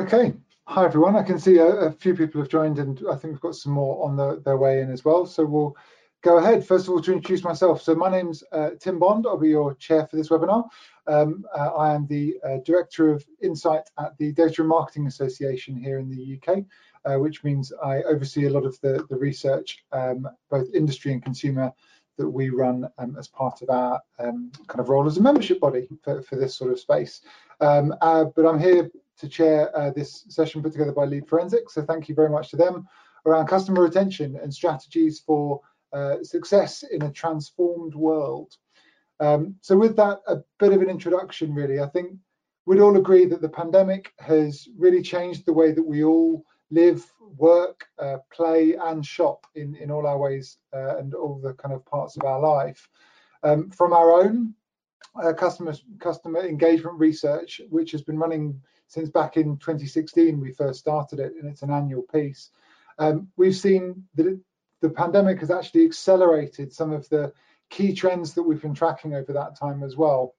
Okay, hi everyone. I can see a few people have joined, and I think we've got some more on their way in as well. So we'll go ahead, first of all, to introduce myself. So my name's Tim Bond. I'll be your chair for this webinar. I am the Director of Insight at the Data and Marketing Association here in the UK, which means I oversee a lot of the research, both industry and consumer, that we run as part of our kind of role as a membership body for this sort of space. But I'm here to chair this session put together by Lead Forensics, so thank you very much to them, around customer retention and strategies for success in a transformed world. So with that, a bit of an introduction really. I think we'd all agree that the pandemic has really changed the way that we all live, work, play and shop in all our ways and all the kind of parts of our life. From our own customer engagement research, which has been running since back in 2016, we first started it, and it's an annual piece. We've seen that the pandemic has actually accelerated some of the key trends that we've been tracking over that time as well,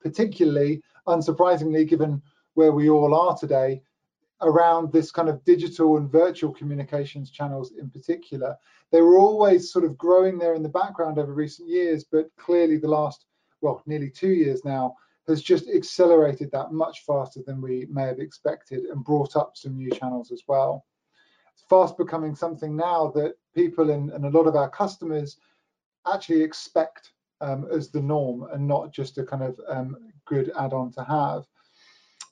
particularly, unsurprisingly, given where we all are today, around this kind of digital and virtual communications channels in particular. They were always sort of growing there in the background over recent years, but clearly the last, well, nearly 2 years now, has just accelerated that much faster than we may have expected and brought up some new channels as well. It's fast becoming something now that people and a lot of our customers actually expect as the norm, and not just a kind of good add-on to have.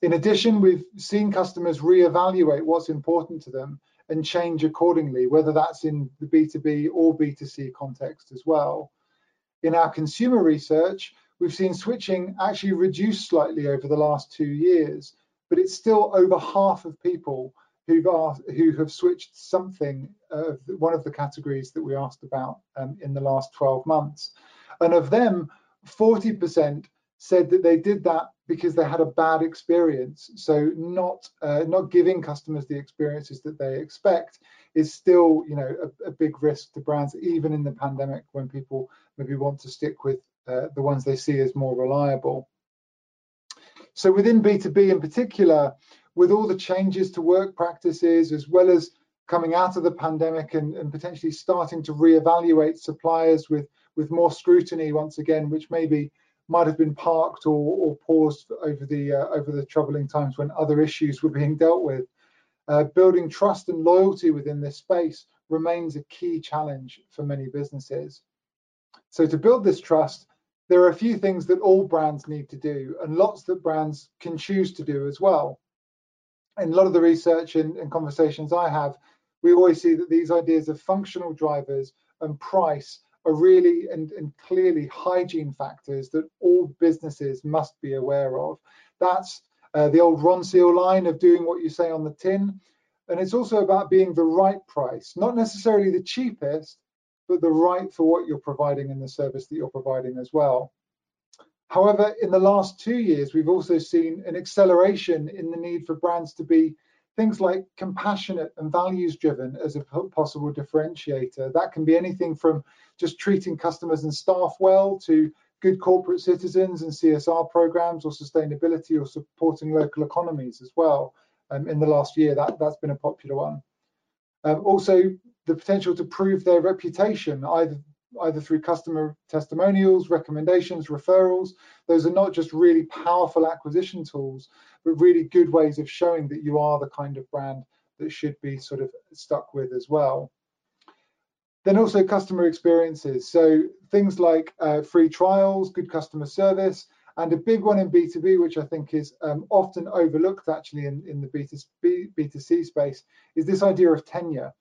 In addition, we've seen customers reevaluate what's important to them and change accordingly, whether that's in the B2B or B2C context as well. In our consumer research, we've seen switching actually reduce slightly over the last 2 years, but it's still over half of people who have switched something, one of the categories that we asked about in the last 12 months. And of them, 40% said that they did that because they had a bad experience. So not giving customers the experiences that they expect is still, you know, a big risk to brands, even in the pandemic, when people maybe want to stick with the ones they see as more reliable. So within B2B in particular, with all the changes to work practices, as well as coming out of the pandemic and potentially starting to reevaluate suppliers with more scrutiny once again, which maybe might have been parked or paused over the troubling times when other issues were being dealt with. Building trust and loyalty within this space remains a key challenge for many businesses. So to build this trust, there are a few things that all brands need to do, and lots that brands can choose to do as well. In a lot of the research and conversations I have, we always see that these ideas of functional drivers and price are really and clearly hygiene factors that all businesses must be aware of. That's the old Ronseal line of doing what you say on the tin. And it's also about being the right price, not necessarily the cheapest, but the right for what you're providing and the service that you're providing as well. However, in the last 2 years, we've also seen an acceleration in the need for brands to be things like compassionate and values driven as a possible differentiator. That can be anything from just treating customers and staff well to good corporate citizens and CSR programs or sustainability or supporting local economies as well. In the last year, that's been a popular one. Also, the potential to prove their reputation, either through customer testimonials, recommendations, referrals. Those are not just really powerful acquisition tools, but really good ways of showing that you are the kind of brand that should be sort of stuck with as well. Then also customer experiences. So things like free trials, good customer service, and a big one in B2B, which I think is often overlooked actually in the B2C space, is this idea of tenure.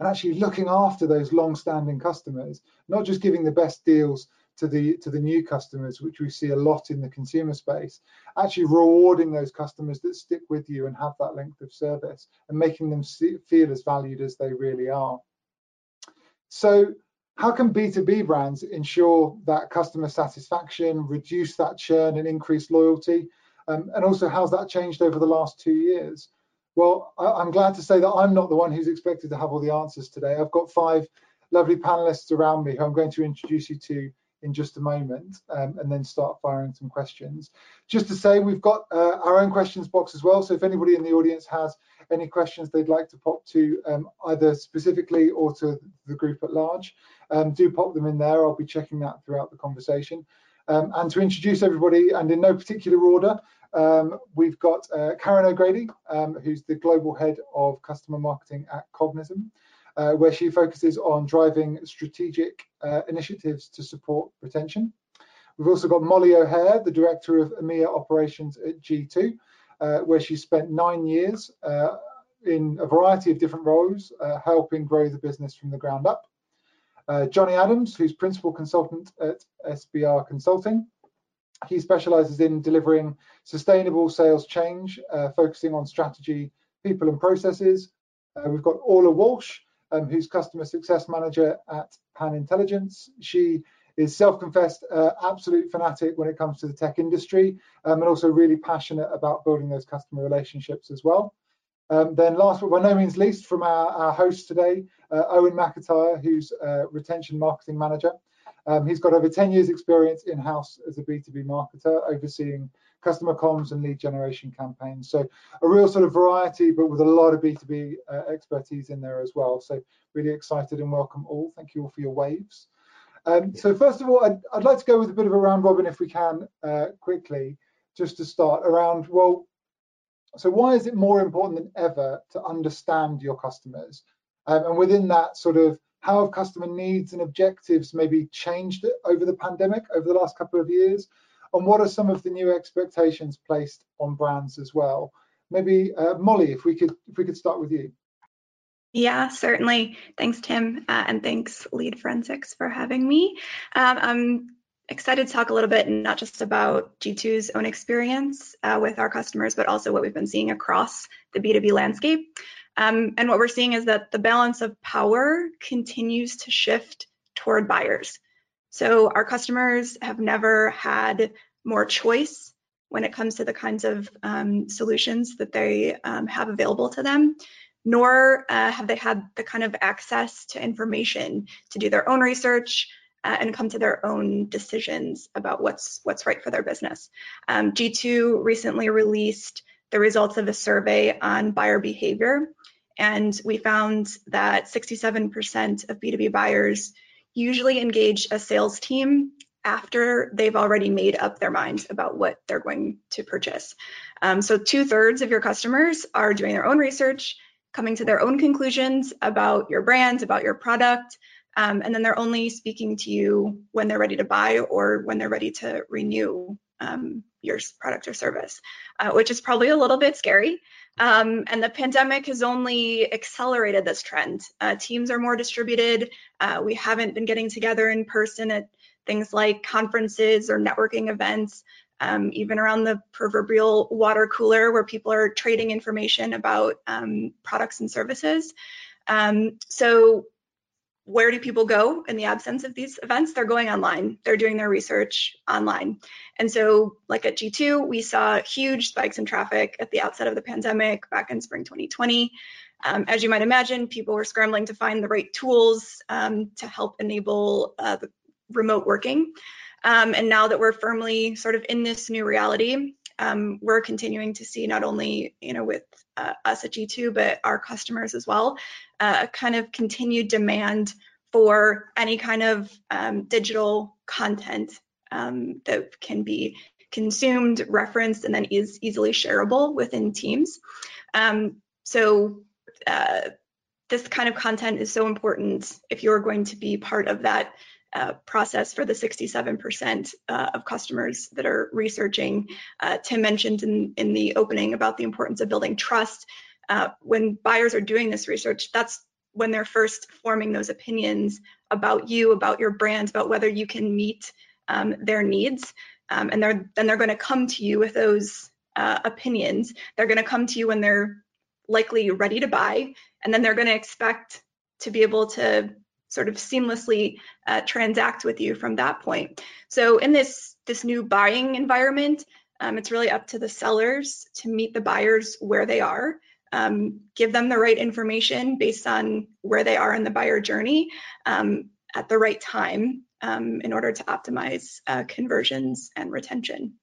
And actually looking after those long-standing customers, not just giving the best deals to the new customers, which we see a lot in the consumer space, actually rewarding those customers that stick with you and have that length of service and making them feel as valued as they really are. So how can B2B brands ensure that customer satisfaction, reduce that churn and increase loyalty? And also, how's that changed over the last 2 years? Well, I'm glad to say that I'm not the one who's expected to have all the answers today. I've got 5 lovely panelists around me who I'm going to introduce you to in just a moment, and then start firing some questions. Just to say, we've got our own questions box as well, so if anybody in the audience has any questions they'd like to pop to either specifically or to the group at large, do pop them in there. I'll be checking that throughout the conversation. And to introduce everybody, and in no particular order, we've got Karen O'Grady, who's the Global Head of Customer Marketing at Cognism, where she focuses on driving strategic initiatives to support retention. We've also got Molly O'Hare, the Director of EMEA Operations at G2, where she spent 9 years in a variety of different roles, helping grow the business from the ground up. Johnny Adams, who's Principal Consultant at SBR Consulting. He specialises in delivering sustainable sales change, focusing on strategy, people and processes. We've got Orla Walsh, who's Customer Success Manager at Pan Intelligence. She is self-confessed absolute fanatic when it comes to the tech industry, and also really passionate about building those customer relationships as well. Then last but by no means least, from our host today, Owen McIntyre, who's Retention Marketing Manager. He's got over 10 years experience in-house as a B2B marketer, overseeing customer comms and lead generation campaigns. So a real sort of variety, but with a lot of B2B expertise in there as well. So really excited and welcome all. Thank you all for your waves. So first of all, I'd like to go with a bit of a round robin if we can, quickly, just to start around, well, so why is it more important than ever to understand your customers? And within that, sort of, how have customer needs and objectives maybe changed over the pandemic, over the last couple of years? And what are some of the new expectations placed on brands as well? Maybe Molly, if we could start with you. Yeah, certainly. Thanks, Tim, and thanks Lead Forensics for having me. I'm excited to talk a little bit, not just about G2's own experience with our customers, but also what we've been seeing across the B2B landscape. And what we're seeing is that the balance of power continues to shift toward buyers. So our customers have never had more choice when it comes to the kinds of solutions that they have available to them, nor have they had the kind of access to information to do their own research and come to their own decisions about what's right for their business. G2 recently released the results of a survey on buyer behavior, and we found that 67% of B2B buyers usually engage a sales team after they've already made up their minds about what they're going to purchase. So 2/3 of your customers are doing their own research, coming to their own conclusions about your brand, about your product, and then they're only speaking to you when they're ready to buy or when they're ready to renew your product or service, which is probably a little bit scary. And the pandemic has only accelerated this trend. Teams are more distributed. We haven't been getting together in person at things like conferences or networking events, even around the proverbial water cooler where people are trading information about products and services. So where do people go in the absence of these events? They're going online. They're doing their research online. And so, like at G2, we saw huge spikes in traffic at the outset of the pandemic back in spring 2020. As you might imagine, people were scrambling to find the right tools to help enable the remote working. And now that we're firmly sort of in this new reality, we're continuing to see, not only with us at G2, but our customers as well, a kind of continued demand for any kind of digital content that can be consumed, referenced, and then is easily shareable within teams. So this kind of content is so important if you're going to be part of that process for the 67% of customers that are researching. Tim mentioned in the opening about the importance of building trust. When buyers are doing this research, that's when they're first forming those opinions about you, about your brand, about whether you can meet their needs. And they're going to come to you with those opinions. They're going to come to you when they're likely ready to buy, and then they're going to expect to be able to sort of seamlessly transact with you from that point. So in this new buying environment, it's really up to the sellers to meet the buyers where they are, give them the right information based on where they are in the buyer journey at the right time, in order to optimize conversions and retention.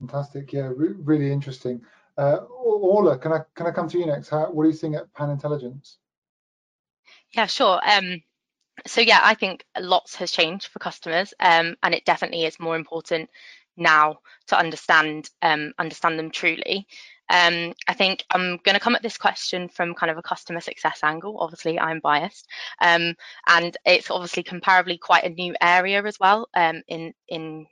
Fantastic, yeah, really interesting. Orla, can I come to you next? What are you seeing at Pan Intelligence? Yeah, sure. So yeah, I think lots has changed for customers, and it definitely is more important now to understand them truly. I think I'm going to come at this question from kind of a customer success angle. Obviously, I'm biased, and it's obviously comparably quite a new area as well in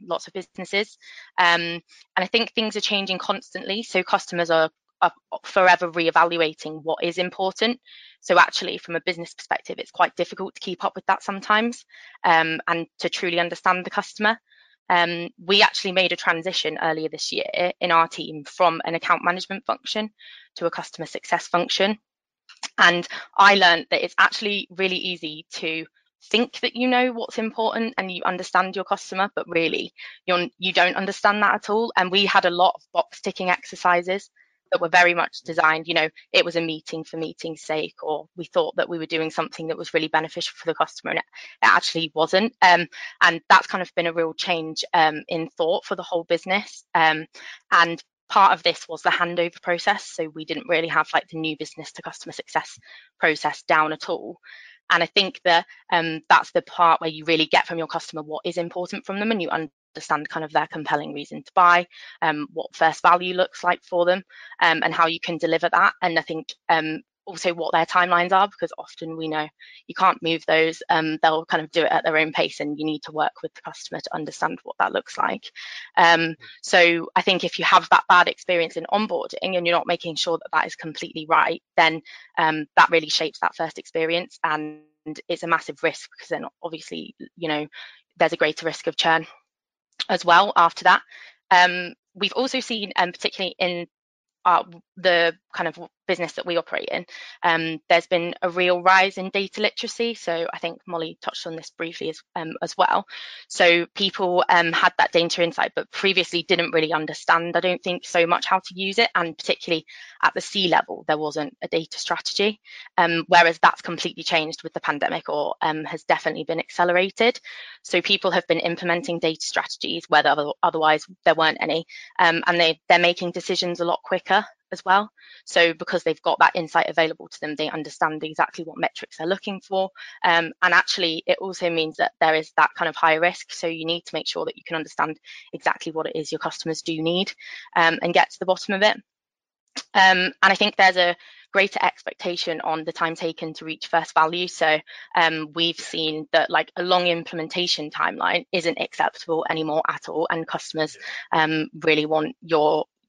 lots of businesses. And I think things are changing constantly, so customers are forever reevaluating what is important. So actually, from a business perspective, it's quite difficult to keep up with that sometimes, and to truly understand the customer. We actually made a transition earlier this year in our team from an account management function to a customer success function. And I learned that it's actually really easy to think that you know what's important and you understand your customer, but really you don't understand that at all. And we had a lot of box ticking exercises that were very much designed, you know, it was a meeting for meeting's sake, or we thought that we were doing something that was really beneficial for the customer, and it actually wasn't. And that's kind of been a real change in thought for the whole business. And part of this was the handover process. So we didn't really have like the new business to customer success process down at all. And I think that that's the part where you really get from your customer what is important from them, and you understand kind of their compelling reason to buy, what first value looks like for them, and how you can deliver that. And I think also what their timelines are, because often we know you can't move those. They'll kind of do it at their own pace, and you need to work with the customer to understand what that looks like. So I think if you have that bad experience in onboarding and you're not making sure that that is completely right, then that really shapes that first experience, and it's a massive risk, because then obviously, you know, there's a greater risk of churn as well after that. We've also seen, particularly in the kind of business that we operate in, there's been a real rise in data literacy. So I think Molly touched on this briefly as well. So people had that data insight, but previously didn't really understand, I don't think, so much how to use it. And particularly at the C level, there wasn't a data strategy, whereas that's completely changed with the pandemic, or has definitely been accelerated. So people have been implementing data strategies where otherwise there weren't any, and they're making decisions a lot quicker as well. So because they've got that insight available to them, they understand exactly what metrics they're looking for, and actually it also means that there is that kind of high risk. So you need to make sure that you can understand exactly what it is your customers do need, and get to the bottom of it. And I think there's a greater expectation on the time taken to reach first value. So we've seen that like a long implementation timeline isn't acceptable anymore at all, and customers really want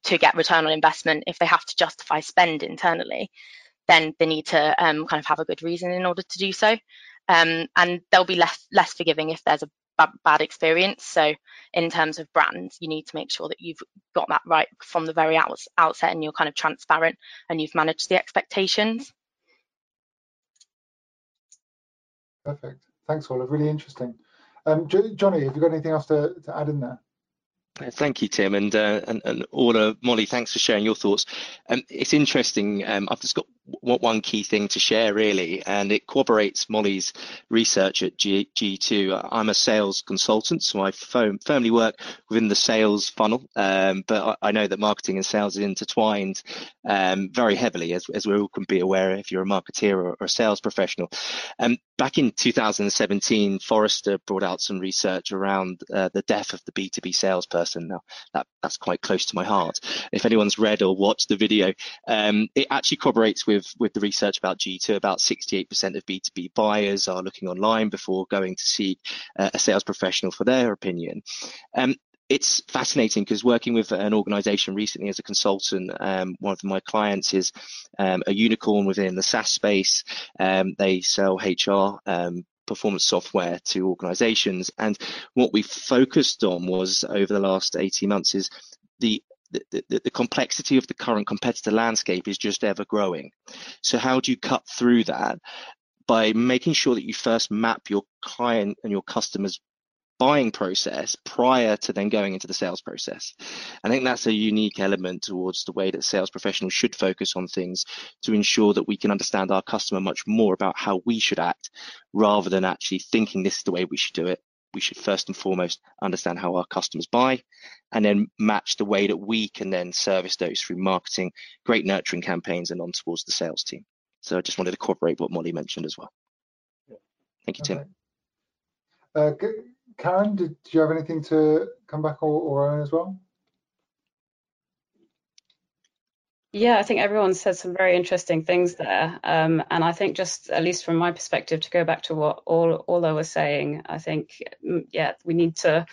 to get return on investment. If they have to justify spend internally, then they need to kind of have a good reason in order to do so. And they'll be less forgiving if there's a bad experience. So in terms of brands, you need to make sure that you've got that right from the very outset, and you're kind of transparent and you've managed the expectations. Perfect. Thanks, Orla. Really interesting. Johnny, have you got anything else to add in there? Thank you, Tim, and Orla, Molly, thanks for sharing your thoughts. It's interesting. I've just got one key thing to share, really, and it corroborates Molly's research at G2. I'm a sales consultant, so I firmly work within the sales funnel, but I know that marketing and sales is intertwined very heavily, as we all can be aware if you're a marketeer or a sales professional. Back in 2017, Forrester brought out some research around the death of the B2B salesperson. Now, that's quite close to my heart. If anyone's read or watched the video, it actually corroborates with the research about G2. About 68% of B2B buyers are looking online before going to see a sales professional for their opinion. It's fascinating, because working with an organization recently as a consultant, one of my clients is a unicorn within the SaaS space. They sell HR performance software to organizations. And what we focused on was, over the last 18 months, is the complexity of the current competitor landscape is just ever growing. So how do you cut through that? By making sure that you first map your client and your customers' buying process prior to then going into the sales process. I think that's a unique element towards the way that sales professionals should focus on things to ensure that we can understand our customer much more about how we should act rather than actually thinking this is the way we should do it. We should first and foremost understand how our customers buy and then match the way that we can then service those through marketing, great nurturing campaigns and on towards the sales team. So I just wanted to corroborate what Molly mentioned as well. Thank you, Tim. Okay. Karen, did you have anything to come back or Owen as well? Yeah, I think everyone said some very interesting things there. And I think just, at least from my perspective, to go back to what Orla was saying, I think, yeah, we need to,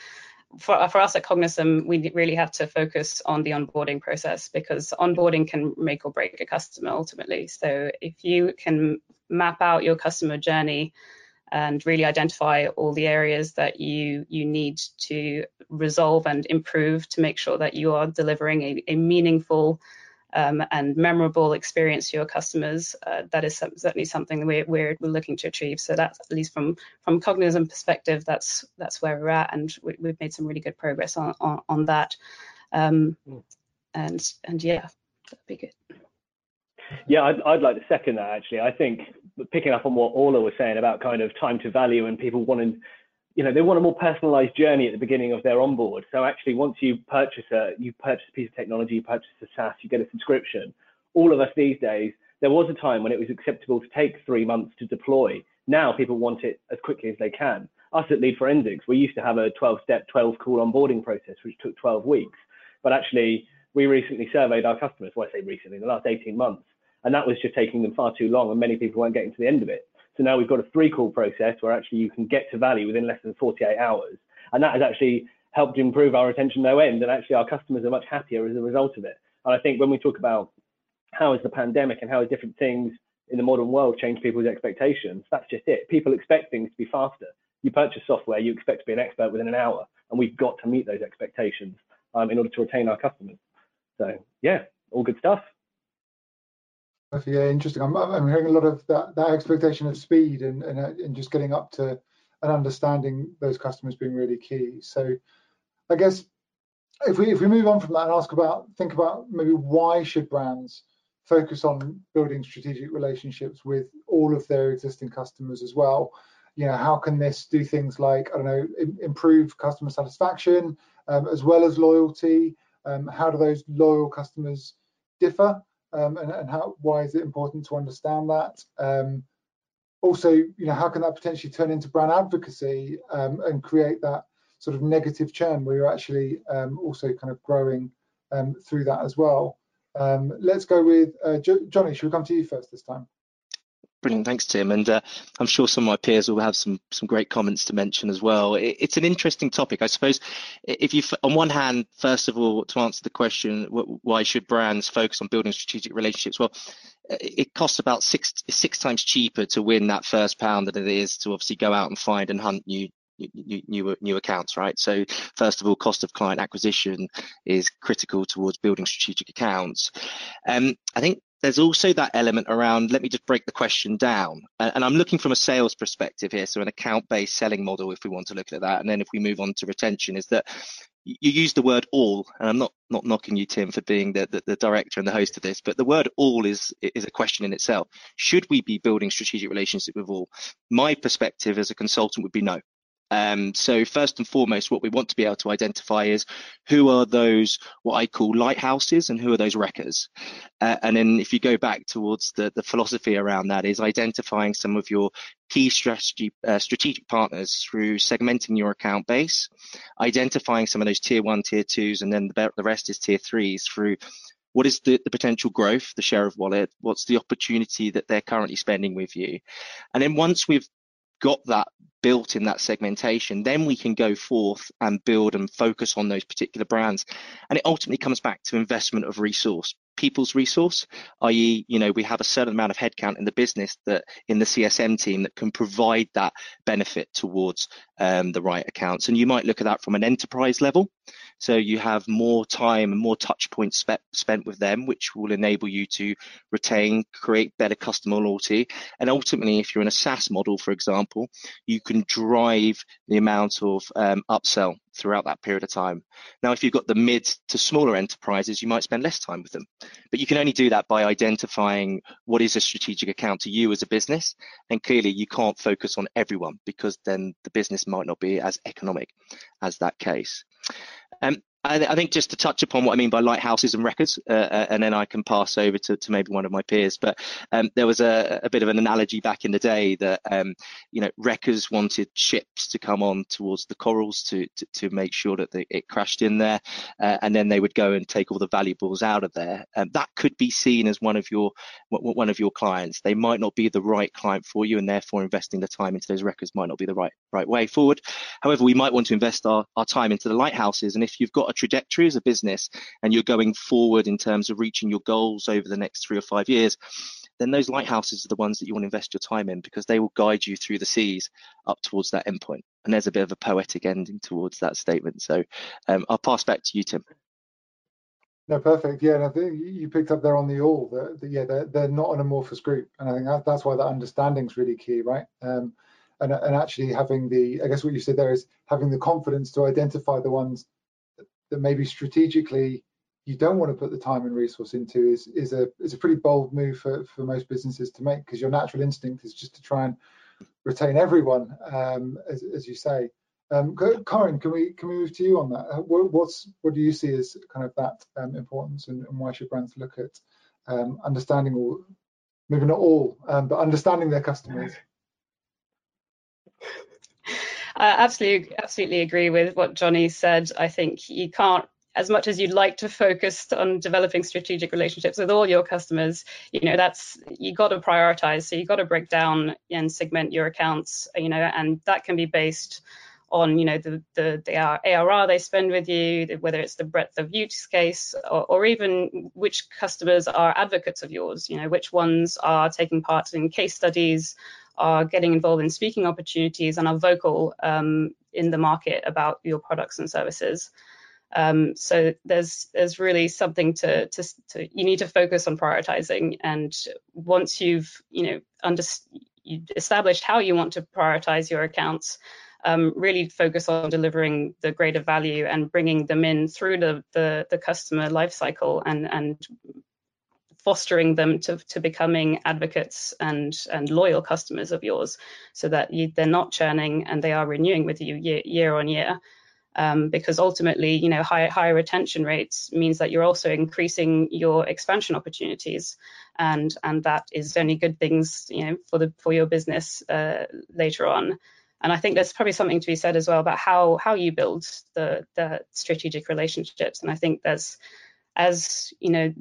for us at Cognism, we really have to focus on the onboarding process, because onboarding can make or break a customer ultimately. So if you can map out your customer journey and really identify all the areas that you need to resolve and improve to make sure that you are delivering a meaningful and memorable experience to your customers, that is certainly something we're looking to achieve. So that's, at least from Cognism perspective, that's where we're at, and we've made some really good progress on that. And yeah, that'd be good. Yeah, I'd like to second that, actually. I think picking up on what Orla was saying about kind of time to value and people wanting, you know, they want a more personalized journey at the beginning of their onboard. So actually, once you purchase a piece of technology, you purchase a SaaS, you get a subscription. All of us these days, there was a time when it was acceptable to take 3 months to deploy. Now people want it as quickly as they can. Us at Lead Forensics, we used to have a 12-step, 12-call onboarding process, which took 12 weeks. But actually, we recently surveyed our customers, well, I say recently, in the last 18 months. And that was just taking them far too long, and many people weren't getting to the end of it. So now we've got a 3-call process where actually you can get to value within less than 48 hours. And that has actually helped improve our retention no end. And actually our customers are much happier as a result of it. And I think when we talk about how has the pandemic and how has different things in the modern world changed people's expectations, that's just it. People expect things to be faster. You purchase software, you expect to be an expert within an hour. And we've got to meet those expectations in order to retain our customers. So yeah, all good stuff. Yeah, interesting. I'm hearing a lot of that expectation of speed and just getting up to and understanding those customers being really key. So I guess if we move on from that and think about maybe why should brands focus on building strategic relationships with all of their existing customers as well? You know, how can this do things like, I don't know, improve customer satisfaction as well as loyalty? How do those loyal customers differ? Why is it important to understand that? Also, you know, how can that potentially turn into brand advocacy and create that sort of negative churn where you're actually also kind of growing through that as well? Let's go with Johnny. Should we come to you first this time? Brilliant, thanks, Tim. And I'm sure some of my peers will have some great comments to mention as well. It's an interesting topic, I suppose. If you, on one hand, first of all, to answer the question, why should brands focus on building strategic relationships? Well, it costs about six times cheaper to win that first pound than it is to obviously go out and find and hunt new accounts, right? So first of all, cost of client acquisition is critical towards building strategic accounts. I think there's also that element around, let me just break the question down. And I'm looking from a sales perspective here, so an account-based selling model, if we want to look at that. And then if we move on to retention, is that you use the word all, and I'm not knocking you, Tim, for being the director and the host of this, but the word all is a question in itself. Should we be building strategic relationships with all? My perspective as a consultant would be no. So first and foremost, what we want to be able to identify is who are those what I call lighthouses and who are those wreckers. And then if you go back towards the philosophy around that is identifying some of your key strategic partners through segmenting your account base, identifying some of those tier 1, tier 2s, and then the rest is tier 3s through what is the potential growth, the share of wallet, what's the opportunity that they're currently spending with you. And then once we've got that built in that segmentation, then we can go forth and build and focus on those particular brands. And it ultimately comes back to investment of resource, people's resource, i.e., you know, we have a certain amount of headcount in the business that in the CSM team that can provide that benefit towards the right accounts. And you might look at that from an enterprise level. So you have more time and more touch points spent with them, which will enable you to retain, create better customer loyalty. And ultimately, if you're in a SaaS model, for example, you can drive the amount of upsell throughout that period of time. Now, if you've got the mid to smaller enterprises, you might spend less time with them, but you can only do that by identifying what is a strategic account to you as a business. And clearly you can't focus on everyone because then the business might not be as economic as that case. I think just to touch upon what I mean by lighthouses and records, and then I can pass over to maybe one of my peers, but there was a bit of an analogy back in the day that, you know, wreckers wanted ships to come on towards the corals to make sure that it crashed in there, and then they would go and take all the valuables out of there. That could be seen as one of your clients. They might not be the right client for you, and therefore investing the time into those wreckers might not be the right way forward. However, we might want to invest our time into the lighthouses, and if you've got a trajectory as a business and you're going forward in terms of reaching your goals over the next 3 or 5 years, then those lighthouses are the ones that you want to invest your time in, because they will guide you through the seas up towards that endpoint. And there's a bit of a poetic ending towards that statement. So I'll pass back to you, Tim. No, perfect. Yeah, and I think you picked up there on the all that yeah, they're not an amorphous group, and I think that's why that understanding is really key, right? And actually having the, I guess what you said there is having the confidence to identify the ones that maybe strategically you don't want to put the time and resource into is a pretty bold move for most businesses to make, because your natural instinct is just to try and retain everyone, as you say. Karen, can we move to you on that? What do you see as kind of that importance, and why should brands look at understanding, or maybe not all, but understanding their customers? I absolutely agree with what Johnny said. I think you can't, as much as you'd like to focus on developing strategic relationships with all your customers, you know, you got to prioritize. So you got to break down and segment your accounts, you know, and that can be based on, you know, the ARR they spend with you, whether it's the breadth of use case, or even which customers are advocates of yours, you know, which ones are taking part in case studies, are getting involved in speaking opportunities, and are vocal in the market about your products and services. So there's really something to you need to focus on prioritizing. And once you've you established how you want to prioritize your accounts, really focus on delivering the greater value and bringing them in through the customer lifecycle, and fostering them to becoming advocates and loyal customers of yours, so that they're not churning and they are renewing with you year on year. Because ultimately, you know, high retention rates means that you're also increasing your expansion opportunities, and that is only good things, you know, for your business later on. And I think there's probably something to be said as well about how you build the strategic relationships. And I think there's, as you know,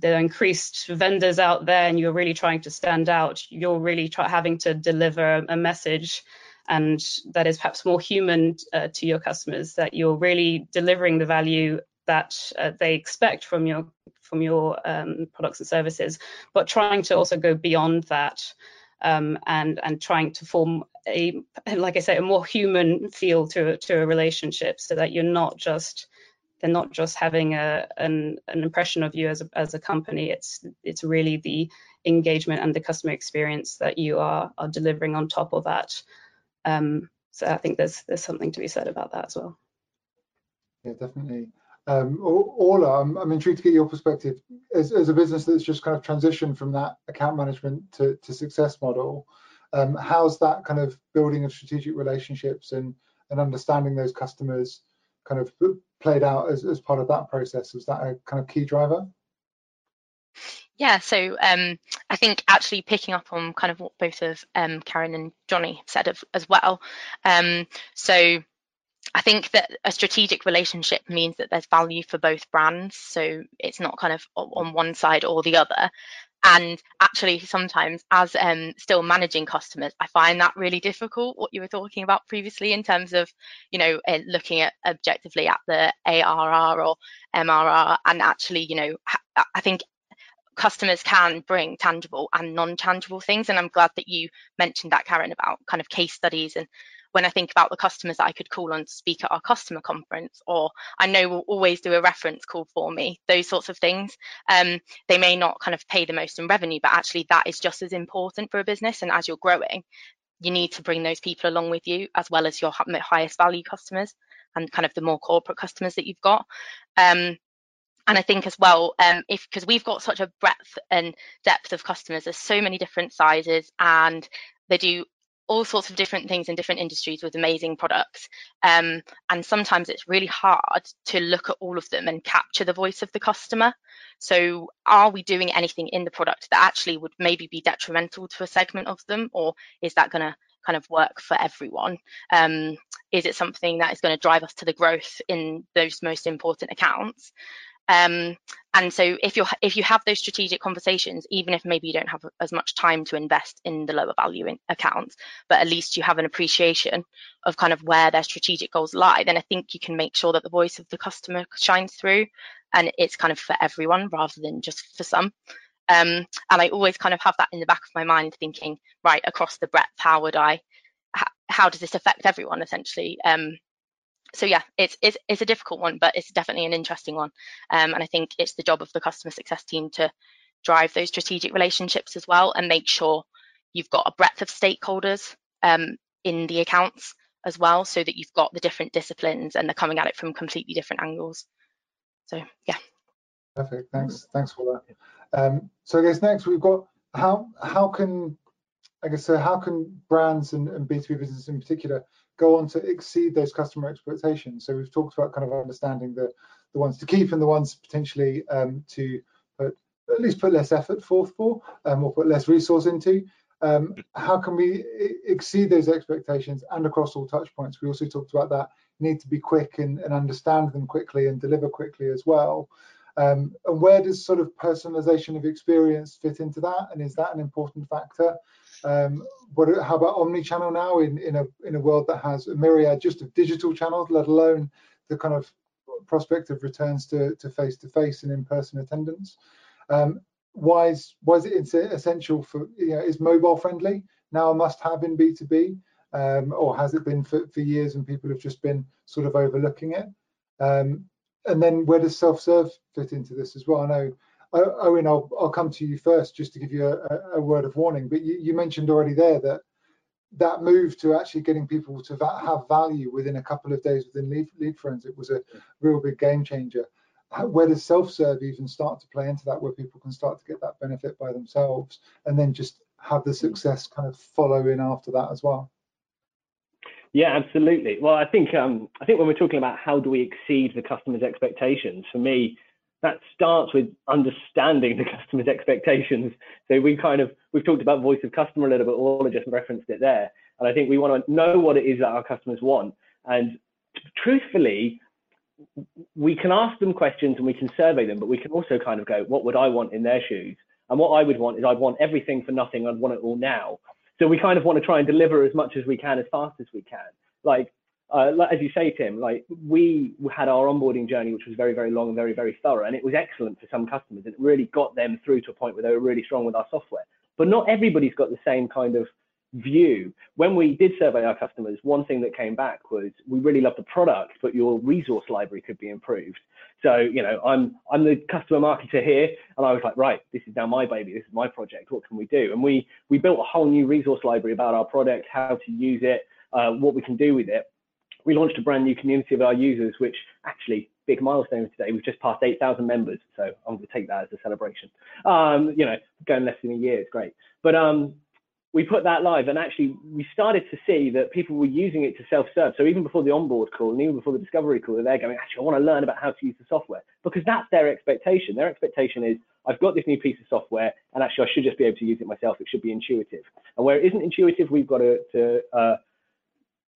there are increased vendors out there, and you're really trying to stand out, you're really having to deliver a message, and that is perhaps more human to your customers, that you're really delivering the value that they expect from your products and services, but trying to also go beyond that, and trying to form a, like I say, a more human feel to a relationship, so that they're not just having an impression of you as a company. It's really the engagement and the customer experience that you are delivering on top of that. So I think there's something to be said about that as well. Yeah, definitely. Orla, I'm intrigued to get your perspective as a business that's just kind of transitioned from that account management to success model. How's that kind of building of strategic relationships and understanding those customers kind of played out as part of that process? Was that a kind of key driver? Yeah, so I think actually picking up on kind of what both of Karen and Johnny said as well. So I think that a strategic relationship means that there's value for both brands. So it's not kind of on one side or the other. And actually sometimes as still managing customers, I find that really difficult, what you were talking about previously in terms of, you know, looking at objectively at the ARR or MRR, and actually, you know, I think customers can bring tangible and non-tangible things. And I'm glad that you mentioned that, Karen, about kind of case studies and when I think about the customers that I could call on to speak at our customer conference, or I know will always do a reference call for me, those sorts of things. They may not kind of pay the most in revenue, but actually that is just as important for a business. And as you're growing, you need to bring those people along with you, as well as your highest value customers and kind of the more corporate customers that you've got. And I think as well, because we've got such a breadth and depth of customers, there's so many different sizes, and they do all sorts of different things in different industries with amazing products. And sometimes it's really hard to look at all of them and capture the voice of the customer. So are we doing anything in the product that actually would maybe be detrimental to a segment of them? Or is that going to kind of work for everyone? Is it something that is going to drive us to the growth in those most important accounts? And so if you have those strategic conversations, even if maybe you don't have as much time to invest in the lower value accounts, but at least you have an appreciation of kind of where their strategic goals lie, then I think you can make sure that the voice of the customer shines through and it's kind of for everyone rather than just for some. And I always kind of have that in the back of my mind thinking, right, across the breadth, how does this affect everyone essentially? So yeah, it's a difficult one, but it's definitely an interesting one. And I think it's the job of the customer success team to drive those strategic relationships as well and make sure you've got a breadth of stakeholders in the accounts as well, so that you've got the different disciplines and they're coming at it from completely different angles. So yeah. Perfect, thanks for that. So I guess next we've got how can brands and B2B business in particular go on to exceed those customer expectations? So we've talked about kind of understanding the ones to keep and the ones potentially to at least put less effort forth for, or put less resource into. How can we exceed those expectations and across all touch points? We also talked about that need to be quick and understand them quickly and deliver quickly as well. And where does sort of personalization of experience fit into that? And is that an important factor? How about omni-channel now in a world that has a myriad just of digital channels, let alone the kind of prospect of returns to face-to-face and in-person attendance? Why is it essential for, you know, is mobile friendly now a must-have in B2B? Or has it been for years and people have just been sort of overlooking it? And then where does self-serve fit into this as well? I know, Owen, I'll come to you first just to give you a word of warning, but you mentioned already there that move to actually getting people to have value within a couple of days within Lead Forensics was a real big game changer. Where does self-serve even start to play into that, where people can start to get that benefit by themselves and then just have the success kind of follow in after that as well? Yeah, absolutely. Well, I think when we're talking about how do we exceed the customer's expectations, for me, that starts with understanding the customer's expectations. So we've talked about voice of customer a little bit, Orla just referenced it there. And I think we want to know what it is that our customers want. And truthfully, we can ask them questions and we can survey them, but we can also kind of go, what would I want in their shoes? And what I would want is I'd want everything for nothing. I'd want it all now. So we kind of want to try and deliver as much as we can, as fast as we can. Like as you say, Tim, like we had our onboarding journey, which was very, very long and very, very thorough. And it was excellent for some customers. It really got them through to a point where they were really strong with our software. But not everybody's got the same kind of view. When we did survey our customers, one thing that came back was, we really love the product, but your resource library could be improved. So, you know, I'm the customer marketer here, and I was like, right, this is now my baby, this is my project, what can we do? And we built a whole new resource library about our product, how to use it, what we can do with it. We launched a brand new community of our users, which actually, big milestone today, we've just passed 8,000 members, so I'm going to take that as a celebration. You know, going less than a year, it's great. But we put that live, and actually we started to see that people were using it to self-serve. So even before the onboard call and even before the discovery call, they're going, actually, I want to learn about how to use the software, because that's their expectation. Their expectation is, I've got this new piece of software, and actually I should just be able to use it myself. It should be intuitive. And where it isn't intuitive, we've got to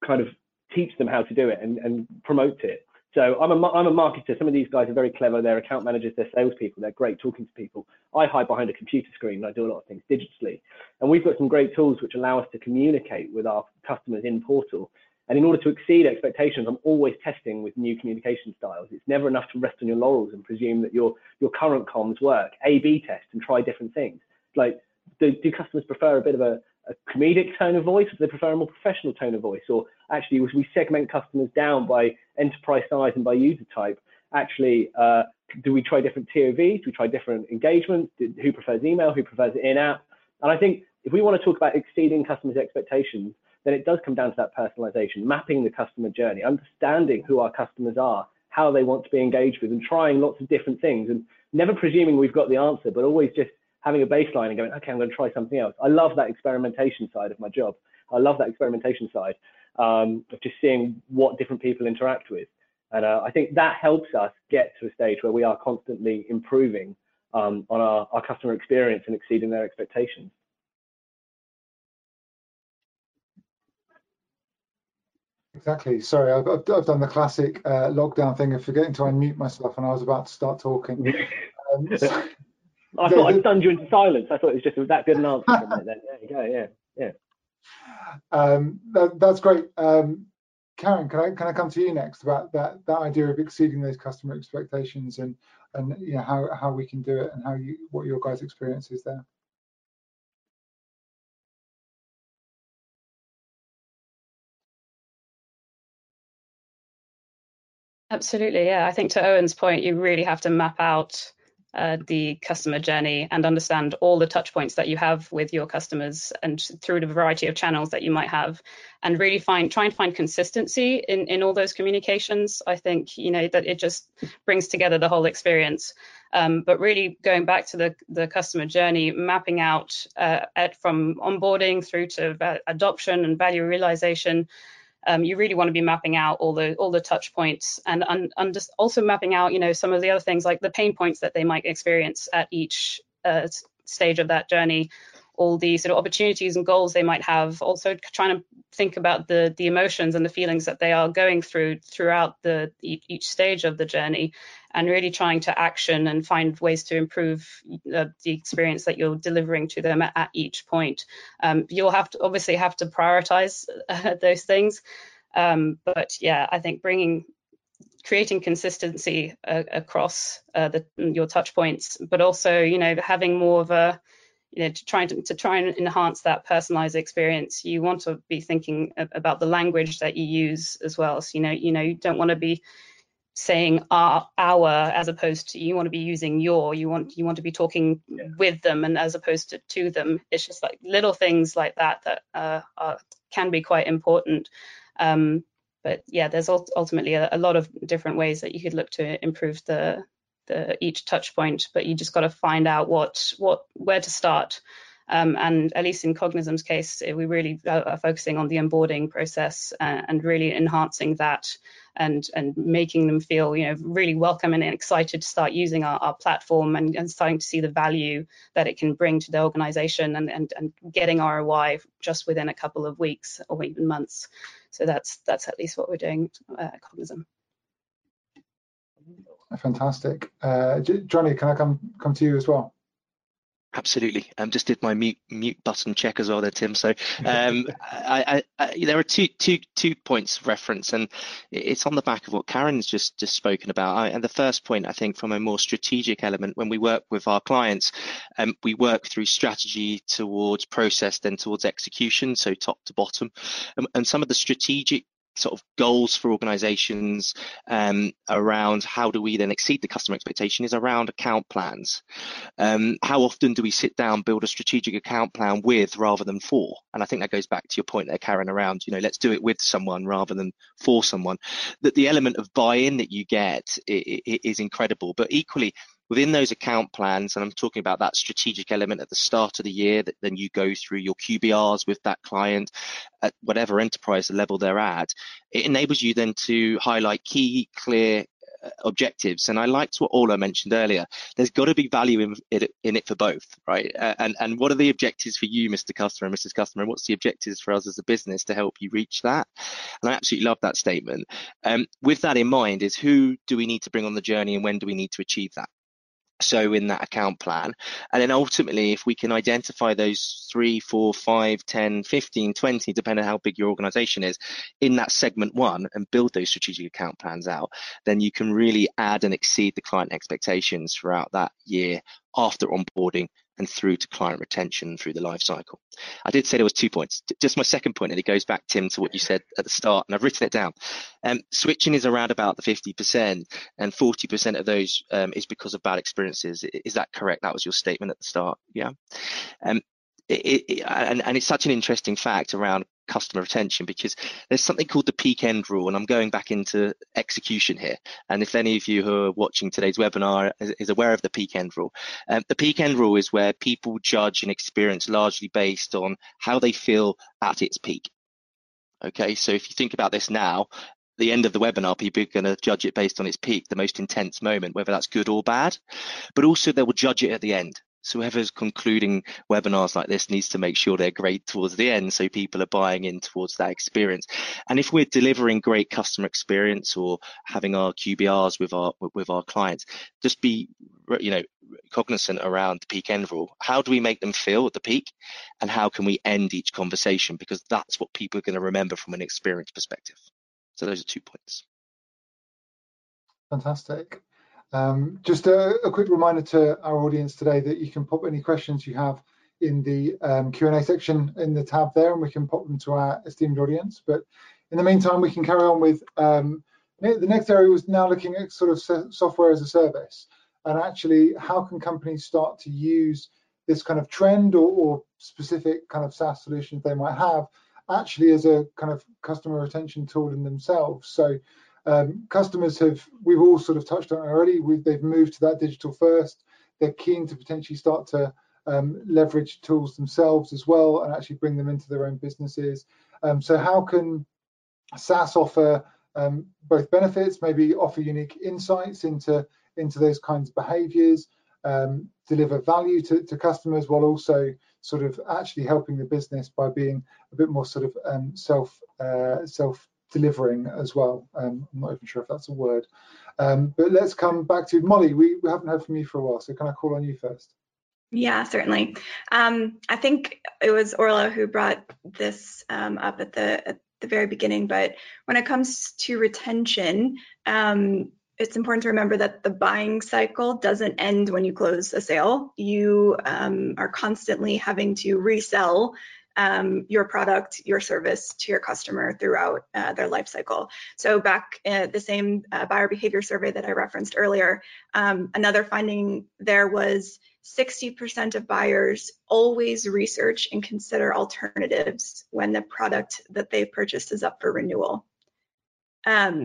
kind of teach them how to do it and promote it. So I'm a marketer. Some of these guys are very clever. They're account managers, they're salespeople, they're great talking to people. I hide behind a computer screen and I do a lot of things digitally. And we've got some great tools which allow us to communicate with our customers in portal. And in order to exceed expectations, I'm always testing with new communication styles. It's never enough to rest on your laurels and presume that your current comms work. A/B test and try different things. Like, do customers prefer a bit of a a comedic tone of voice, they prefer a more professional tone of voice, or actually we segment customers down by enterprise size and by user type. Actually, do we try different TOVs? Do we try different engagements? Who prefers email? Who prefers in-app? And I think if we want to talk about exceeding customers' expectations, then it does come down to that personalization, mapping the customer journey, understanding who our customers are, how they want to be engaged with, and trying lots of different things, and never presuming we've got the answer, but always just having a baseline and going, okay, I'm going to try something else. I love that experimentation side of my job. I love that experimentation side of just seeing what different people interact with. And I think that helps us get to a stage where we are constantly improving on our customer experience and exceeding their expectations. Exactly. Sorry, I've done the classic lockdown thing of forgetting to unmute myself, and I was about to start talking. I thought I stunned you into silence. I thought it was just that good an answer. There you go. Yeah. That's great. Karen, can I come to you next about that idea of exceeding those customer expectations and you know, how we can do it and what your guys' experience is there. Absolutely, yeah. I think to Owen's point, you really have to map out the customer journey and understand all the touch points that you have with your customers and through the variety of channels that you might have, and really try and find consistency in all those communications. I think, you know, that it just brings together the whole experience. But really going back to the customer journey, mapping out from onboarding through to adoption and value realization. You really want to be mapping out all the touch points and just also mapping out, you know, some of the other things like the pain points that they might experience at each stage of that journey, all the sort of opportunities and goals they might have. Also trying to think about the emotions and the feelings that they are going through throughout each stage of the journey, and really trying to action and find ways to improve the experience that you're delivering to them at each point. You'll obviously have to prioritize those things. But yeah, I think creating consistency across your touch points, but also, you know, having more of a, you know, to try and enhance that personalized experience, you want to be thinking about the language that you use as well. So, you know, you don't want to be saying our as opposed to, you want to be using you want to be talking with them and as opposed to them. It's just like little things like that can be quite important. But yeah, there's ultimately a lot of different ways that you could look to improve the each touch point, but you just got to find out where to start. And at least in Cognism's case, we really are focusing on the onboarding process and really enhancing that and making them feel, you know, really welcome and excited to start using our platform and starting to see the value that it can bring to the organisation and getting ROI just within a couple of weeks or even months. So that's at least what we're doing at Cognism. Fantastic. Johnny, can I come to you as well? Absolutely. I just did my mute button check as well there, Tim. So there are two points of reference, and it's on the back of what Karen's just spoken about. And the first point, I think, from a more strategic element, when we work with our clients, we work through strategy towards process, then towards execution, so top to bottom. And some of the strategic sort of goals for organizations around how do we then exceed the customer expectation is around account plans. How often do we sit down, build a strategic account plan with rather than for? And I think that goes back to your point there, Karen, around, you know, let's do it with someone rather than for someone. That the element of buy-in that you get is incredible, but equally, within those account plans, and I'm talking about that strategic element at the start of the year, that then you go through your QBRs with that client at whatever enterprise level they're at, it enables you then to highlight key, clear objectives. And I liked what Orla mentioned earlier. There's got to be value in it for both, right? And what are the objectives for you, Mr. Customer and Mrs. Customer? And what's the objectives for us as a business to help you reach that? And I absolutely love that statement. With that in mind is, who do we need to bring on the journey and when do we need to achieve that? So in that account plan, and then ultimately, if we can identify those 3, 4, 5, 10, 15, 20, depending on how big your organization is, in that segment one, and build those strategic account plans out, then you can really add and exceed the client expectations throughout that year after onboarding and through to client retention through the life cycle. I did say there was 2 points. Just my second point, and it goes back, Tim, to what you said at the start, and I've written it down. Switching is around about the 50%, and 40% of those is because of bad experiences. Is that correct? That was your statement at the start, yeah? And it's such an interesting fact around customer retention, because there's something called the peak end rule, and I'm going back into execution here. And if any of you who are watching today's webinar is aware of the peak end rule, the peak end rule is where people judge an experience largely based on how they feel at its peak. Okay, so if you think about this now, the end of the webinar, people are going to judge it based on its peak, the most intense moment, whether that's good or bad, but also they will judge it at the end. So whoever's concluding webinars like this needs to make sure they're great towards the end, so people are buying in towards that experience. And if we're delivering great customer experience or having our QBRs with our clients, just be, you know, cognizant around the peak end rule. How do we make them feel at the peak, and how can we end each conversation? Because that's what people are going to remember from an experience perspective. So those are 2 points. Fantastic. Just a quick reminder to our audience today that you can pop any questions you have in the Q&A section in the tab there, and we can pop them to our esteemed audience. But in the meantime, we can carry on with the next area was now looking at sort of software as a service, and actually how can companies start to use this kind of trend or specific kind of SaaS solutions they might have actually as a kind of customer retention tool in themselves. So customers have, we've all sort of touched on it already, they've moved to that digital first. They're keen to potentially start to leverage tools themselves as well and actually bring them into their own businesses. So how can SaaS offer both benefits, maybe offer unique insights into those kinds of behaviours, deliver value to customers while also sort of actually helping the business by being a bit more sort of self-delivering as well. I'm not even sure if that's a word, but let's come back to Molly. We haven't heard from you for a while, so can I call on you first? Yeah, certainly. I think it was Orla who brought this up at the very beginning, but when it comes to retention, it's important to remember that the buying cycle doesn't end when you close a sale. You are constantly having to resell your product, your service to your customer throughout their life cycle. So back the same buyer behavior survey that I referenced earlier, another finding there was 60% of buyers always research and consider alternatives when the product that they've purchased is up for renewal. I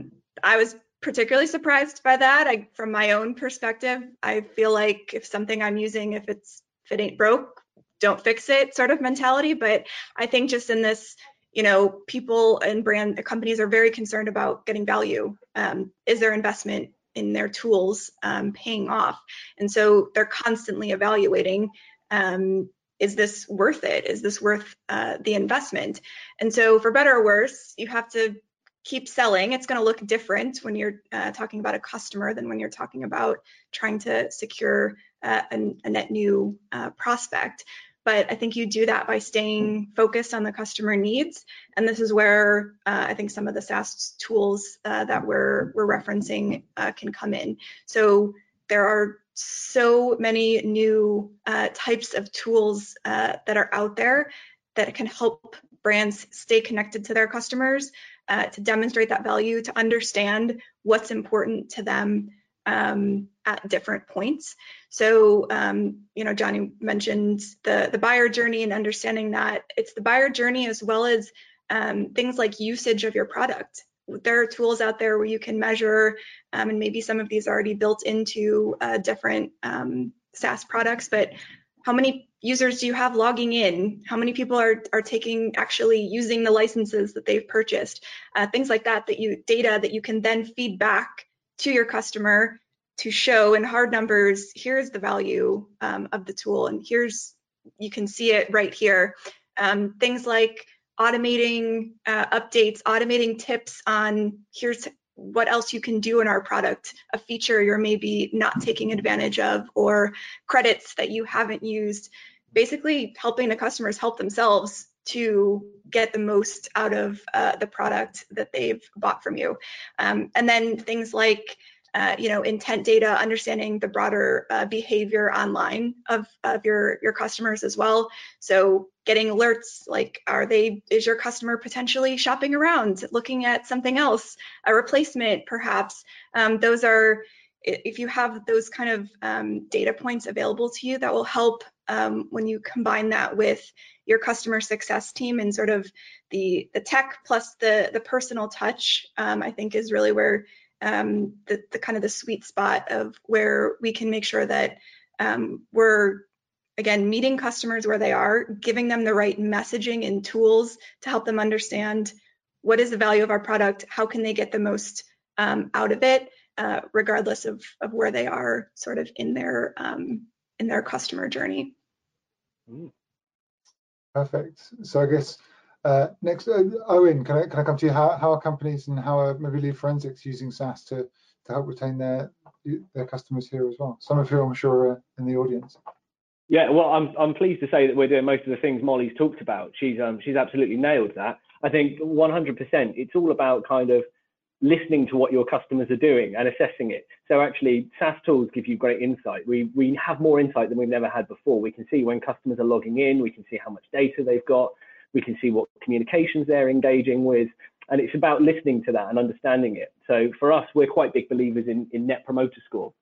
was particularly surprised by that. From my own perspective, I feel like if something I'm using, if it ain't broke, don't fix it sort of mentality. But I think just in this, you know, people and brand companies are very concerned about getting value. Is their investment in their tools paying off? And so they're constantly evaluating, is this worth it? Is this worth the investment? And so for better or worse, you have to keep selling. It's going to look different when you're talking about a customer than when you're talking about trying to secure a net new prospect. But I think you do that by staying focused on the customer needs. And this is where I think some of the SaaS tools that we're referencing can come in. So there are so many new types of tools that are out there that can help brands stay connected to their customers, to demonstrate that value, to understand what's important to them at different points. So, you know, Johnny mentioned the buyer journey and understanding that it's the buyer journey as well as things like usage of your product. There are tools out there where you can measure, and maybe some of these are already built into different SaaS products, but how many users do you have logging in? How many people are actually using the licenses that they've purchased? Things like data that you can then feed back to your customer to show in hard numbers, here's the value of the tool, and you can see it right here. Things like automating updates, automating tips on here's what else you can do in our product, a feature you're maybe not taking advantage of, or credits that you haven't used, basically helping the customers help themselves to get the most out of the product that they've bought from you. And then things like intent data, understanding the broader behavior online of your customers as well. So getting alerts like, is your customer potentially shopping around, looking at something else, a replacement perhaps? Those are, if you have those kind of data points available to you, that will help when you combine that with your customer success team and sort of the tech plus the personal touch, I think is really where the kind of the sweet spot of where we can make sure that we're, again, meeting customers where they are, giving them the right messaging and tools to help them understand what is the value of our product, how can they get the most out of it, regardless of where they are sort of in their customer journey. Perfect. So I guess next, Owen, can I come to you? How are companies and how are maybe Lead Forensics using SaaS to help retain their customers here as well? Some of who I'm sure are in the audience. Yeah, well, I'm pleased to say that we're doing most of the things Molly's talked about. She's absolutely nailed that. I think 100%. It's all about kind of listening to what your customers are doing and assessing it. So actually, SaaS tools give you great insight. We have more insight than we've never had before. We can see when customers are logging in, we can see how much data they've got, we can see what communications they're engaging with, and it's about listening to that and understanding it. So for us, we're quite big believers in Net Promoter Score,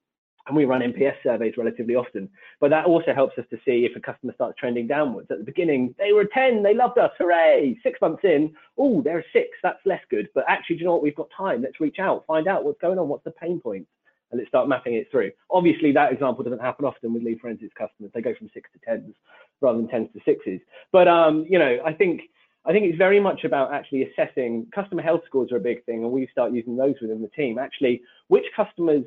and we run NPS surveys relatively often, but that also helps us to see if a customer starts trending downwards. At the beginning, they were a 10, they loved us, hooray! 6 months in, oh, they're a 6, that's less good, but actually, do you know what, we've got time, let's reach out, find out what's going on, what's the pain point, and let's start mapping it through. Obviously, that example doesn't happen often with Lead Forensics customers. They go from 6 to 10s rather than 10s to 6s. But, you know, I think it's very much about actually assessing. Customer health scores are a big thing, and we start using those within the team. Actually, which customers,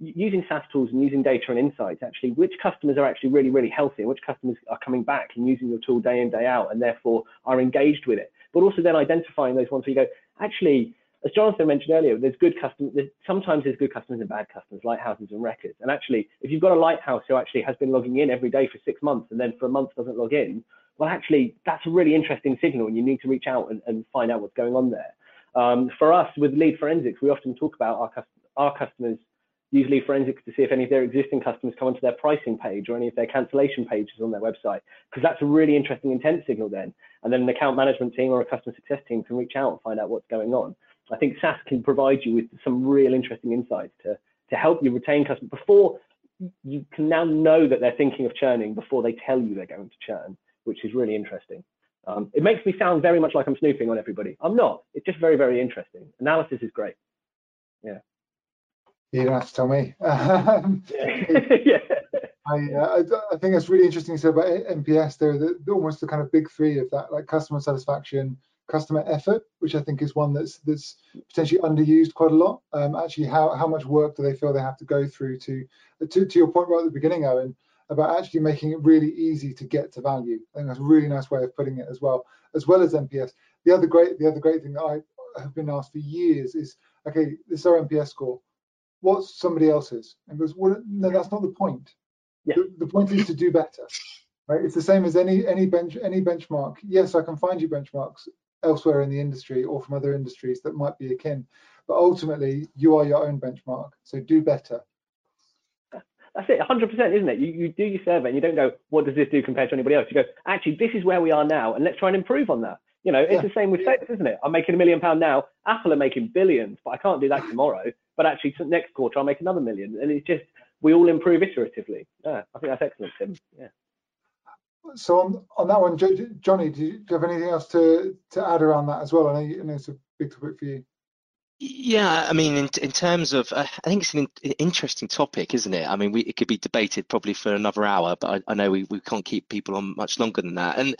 using SaaS tools and using data and insights, actually, which customers are actually really, really healthy, and which customers are coming back and using your tool day in, day out, and therefore are engaged with it. But also then identifying those ones where you go, actually, as Jonathan mentioned earlier, there's good customers, sometimes there's good customers and bad customers, lighthouses and wreckers. And actually, if you've got a lighthouse who actually has been logging in every day for 6 months and then for a month doesn't log in, well, actually, that's a really interesting signal, and you need to reach out and find out what's going on there. For us, with Lead Forensics, we often talk about our customers use Lead Forensics to see if any of their existing customers come onto their pricing page or any of their cancellation pages on their website, because that's a really interesting intent signal then. And then an account management team or a customer success team can reach out and find out what's going on. I think SaaS can provide you with some real interesting insights to help you retain customers before you can now know that they're thinking of churning before they tell you they're going to churn, which is really interesting. It makes me sound very much like I'm snooping on everybody. I'm not. It's just very, very interesting. Analysis is great. Yeah. You don't have to tell me. Yeah. I think it's really interesting you said about NPS. They're almost the kind of big three of that, like customer satisfaction, customer effort, which I think is one that's potentially underused quite a lot. Actually, how much work do they feel they have to go through to your point right at the beginning, Owen, about actually making it really easy to get to value. I think that's a really nice way of putting it as well as NPS. The other great thing that I have been asked for years is, okay, this is our NPS score. What's somebody else's? And goes, well, no, that's not the point. Yeah. The point is to do better, right? It's the same as any benchmark. Yes, I can find you benchmarks elsewhere in the industry or from other industries that might be akin, but ultimately you are your own benchmark. So do better. That's it, 100%, isn't it? You do your survey and you don't go, what does this do compared to anybody else? You go, actually, this is where we are now, and let's try and improve on that. You know, it's the same with sales, isn't it? I'm making £1 million now. Apple are making billions, but I can't do that tomorrow. But actually, next quarter, I'll make another million. And it's just, we all improve iteratively. Yeah, I think that's excellent, Tim. Yeah. So on that one, Johnny, do you have anything else to add around that as well? I know, it's a big topic for you. Yeah, I mean, in terms of, I think it's an interesting topic, isn't it? I mean, it could be debated probably for another hour, but I know we can't keep people on much longer than that. And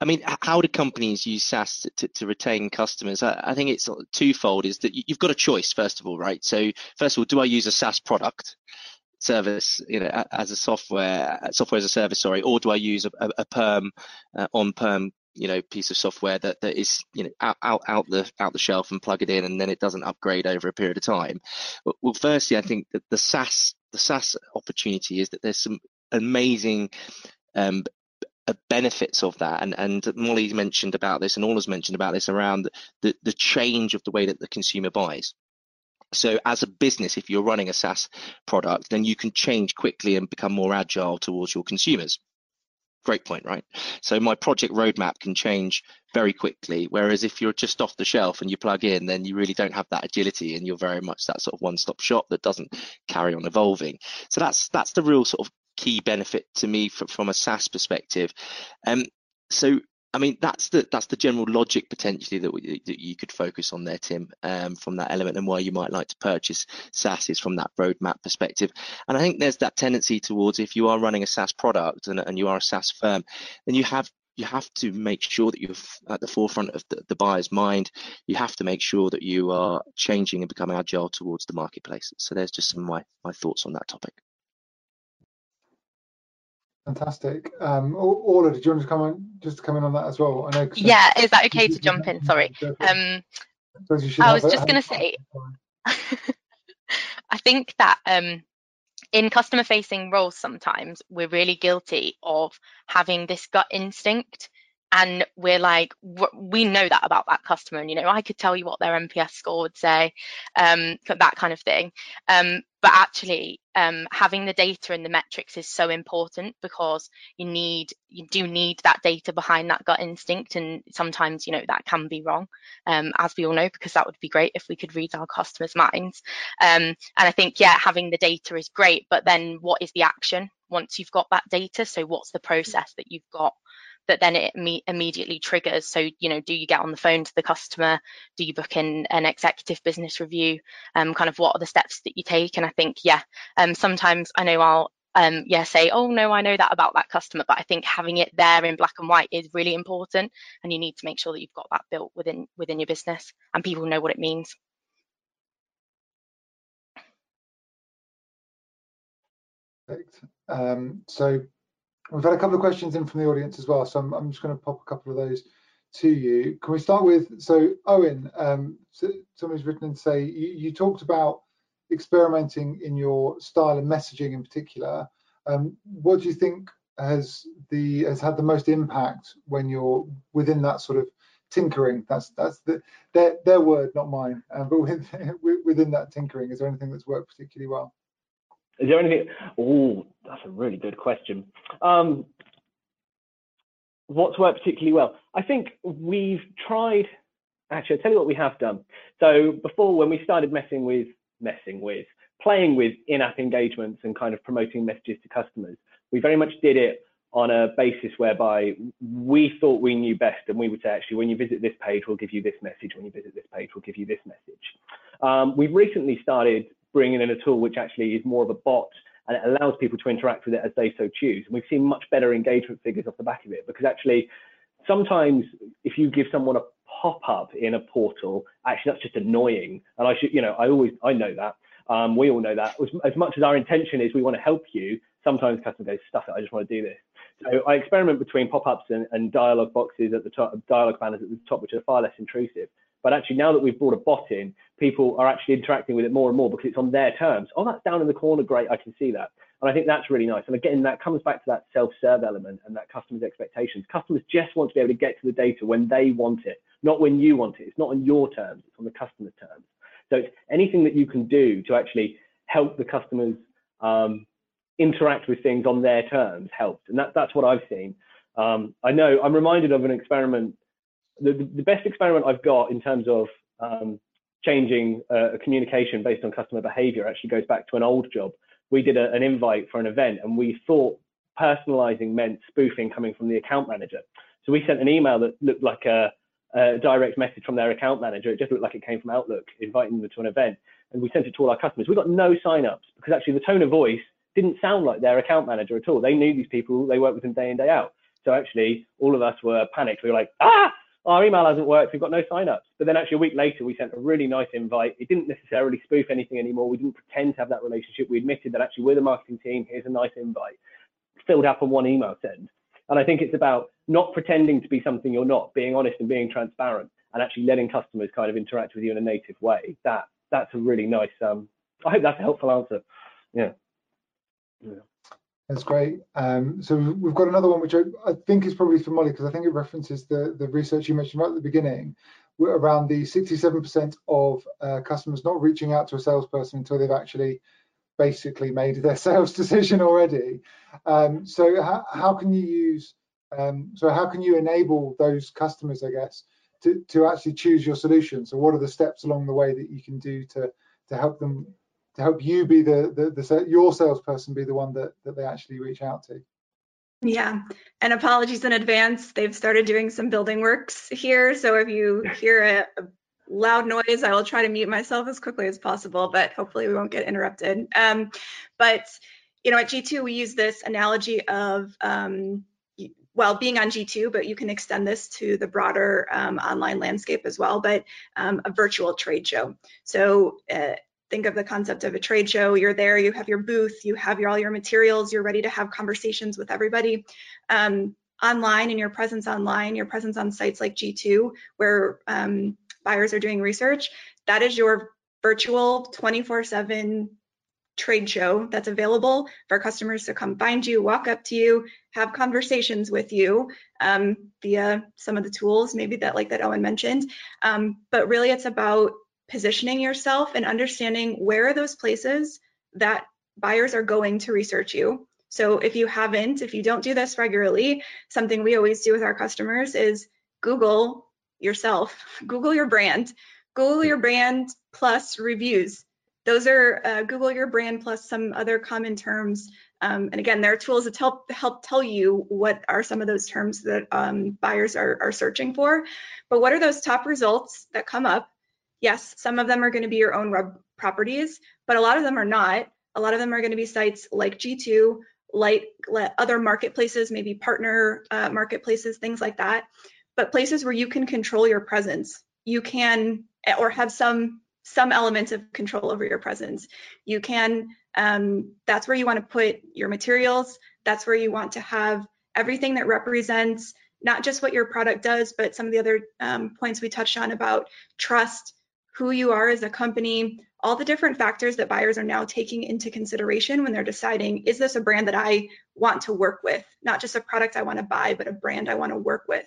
I mean, how do companies use SaaS to retain customers? I think it's twofold, is that you've got a choice, first of all, right? So first of all, do I use a SaaS product, service, as a software as a service, sorry, or do I use a perm, on-perm, piece of software that is, out the shelf and plug it in, and then it doesn't upgrade over a period of time? Well, firstly, I think that the SaaS opportunity is that there's some amazing benefits of that, and Molly's mentioned about this, and Orla's mentioned about this around the change of the way that the consumer buys. So as a business, if you're running a SaaS product, then you can change quickly and become more agile towards your consumers. Great point, right? So my project roadmap can change very quickly, whereas if you're just off the shelf and you plug in, then you really don't have that agility and you're very much that sort of one-stop shop that doesn't carry on evolving. So that's the real sort of key benefit to me from a SaaS perspective. So I mean, that's the general logic potentially that you could focus on there, Tim, from that element, and why you might like to purchase SaaS is from that roadmap perspective. And I think there's that tendency towards, if you are running a SaaS product and you are a SaaS firm, then you have to make sure that you're at the forefront of the buyer's mind. You have to make sure that you are changing and become agile towards the marketplace. So there's just some of my thoughts on that topic. Fantastic. Orla, did you want to come in on that as well? I know, yeah, is that okay to jump in? Sorry. I was just going to say, I think that in customer-facing roles, sometimes we're really guilty of having this gut instinct, and we're like, we know that about that customer, and you know, I could tell you what their NPS score would say, that kind of thing. But actually, having the data and the metrics is so important, because you do need that data behind that gut instinct, and sometimes, you know, that can be wrong, as we all know, because that would be great if we could read our customers' minds. And I think, yeah, having the data is great, but then what is the action once you've got that data? So what's the process that you've got that then it immediately triggers? So, you know, do you get on the phone to the customer? Do you book in an executive business review? Kind of what are the steps that you take? And I think, yeah, sometimes I know I'll say, oh no, I know that about that customer, but I think having it there in black and white is really important, and you need to make sure that you've got that built within your business and people know what it means. Perfect. So we've had a couple of questions in from the audience as well, so I'm just going to pop a couple of those to you. Can we start with, so Owen, so somebody's written and say, you talked about experimenting in your style and messaging in particular. What do you think has had the most impact when you're within that sort of tinkering? That's their word, not mine. But within that tinkering, is there anything that's worked particularly well? Is there anything? Oh, that's a really good question. What's worked particularly well? I think we've tried. Actually, I'll tell you what we have done. So before, when we started playing with in-app engagements and kind of promoting messages to customers, we very much did it on a basis whereby we thought we knew best, and we would say, actually, when you visit this page, we'll give you this message. When you visit this page, we'll give you this message. We've recently started bringing in a tool which actually is more of a bot, and it allows people to interact with it as they so choose. And we've seen much better engagement figures off the back of it, because actually sometimes if you give someone a pop-up in a portal, actually that's just annoying. And I know that. We all know that. As much as our intention is we want to help you, sometimes customer goes, stuff it, I just want to do this. So I experiment between pop-ups and dialogue boxes at the top, dialogue banners at the top, which are far less intrusive. But actually, now that we've brought a bot in, people are actually interacting with it more and more because it's on their terms. Oh, that's down in the corner. Great, I can see that. And I think that's really nice. And again, that comes back to that self-serve element and that customer's expectations. Customers just want to be able to get to the data when they want it, not when you want it. It's not on your terms, it's on the customer's terms. So it's anything that you can do to actually help the customers interact with things on their terms helps. And that's what I've seen. I know I'm reminded of an experiment. The best experiment I've got in terms of changing a communication based on customer behavior actually goes back to an old job. We did an invite for an event, and we thought personalizing meant spoofing coming from the account manager. So we sent an email that looked like a direct message from their account manager. It just looked like it came from Outlook, inviting them to an event. And we sent it to all our customers. We got no sign-ups because actually the tone of voice didn't sound like their account manager at all. They knew these people. They worked with them day in, day out. So actually, all of us were panicked. We were like, our email hasn't worked, we've got no sign-ups. But then actually a week later, we sent a really nice invite. It didn't necessarily spoof anything anymore. We didn't pretend to have that relationship. We admitted that actually we're the marketing team, here's a nice invite. Filled up on one email send. And I think it's about not pretending to be something you're not, being honest and being transparent, and actually letting customers kind of interact with you in a native way. That's a really nice, I hope that's a helpful answer. Yeah. That's great. So we've got another one, which I think is probably for Molly, because I think it references the research you mentioned right at the beginning, we're around the 67% of customers not reaching out to a salesperson until they've actually basically made their sales decision already. So how can you use, how can you enable those customers, I guess, to actually choose your solution? So what are the steps along the way that you can do to help them, to help you be your salesperson be the one that they actually reach out to? Yeah, and apologies in advance. They've started doing some building works here, so if you hear a loud noise, I will try to mute myself as quickly as possible, but hopefully we won't get interrupted. But you know, at G2 we use this analogy of well, being on G2, but you can extend this to the broader online landscape as well, but a virtual trade show. So think of the concept of a trade show. You're there, you have your booth, you have all your materials, you're ready to have conversations with everybody. Online and your presence online, your presence on sites like G2, where buyers are doing research, that is your virtual 24/7 trade show that's available for customers to come find you, walk up to you, have conversations with you via some of the tools maybe that Owen mentioned. But really it's about positioning yourself and understanding where are those places that buyers are going to research you. So if you don't do this regularly, something we always do with our customers is Google yourself, Google your brand, Google your brand plus reviews. Those are Google your brand plus some other common terms. And again, there are tools that help tell you what are some of those terms that buyers are searching for. But what are those top results that come up? Yes, some of them are going to be your own web properties, but a lot of them are not. A lot of them are going to be sites like G2, like other marketplaces, maybe partner marketplaces, things like that. But places where you can control your presence. You can, or have some elements of control over your presence. You can, that's where you want to put your materials. That's where you want to have everything that represents not just what your product does, but some of the other points we touched on about trust, who you are as a company, all the different factors that buyers are now taking into consideration when they're deciding, is this a brand that I want to work with? Not just a product I want to buy, but a brand I want to work with.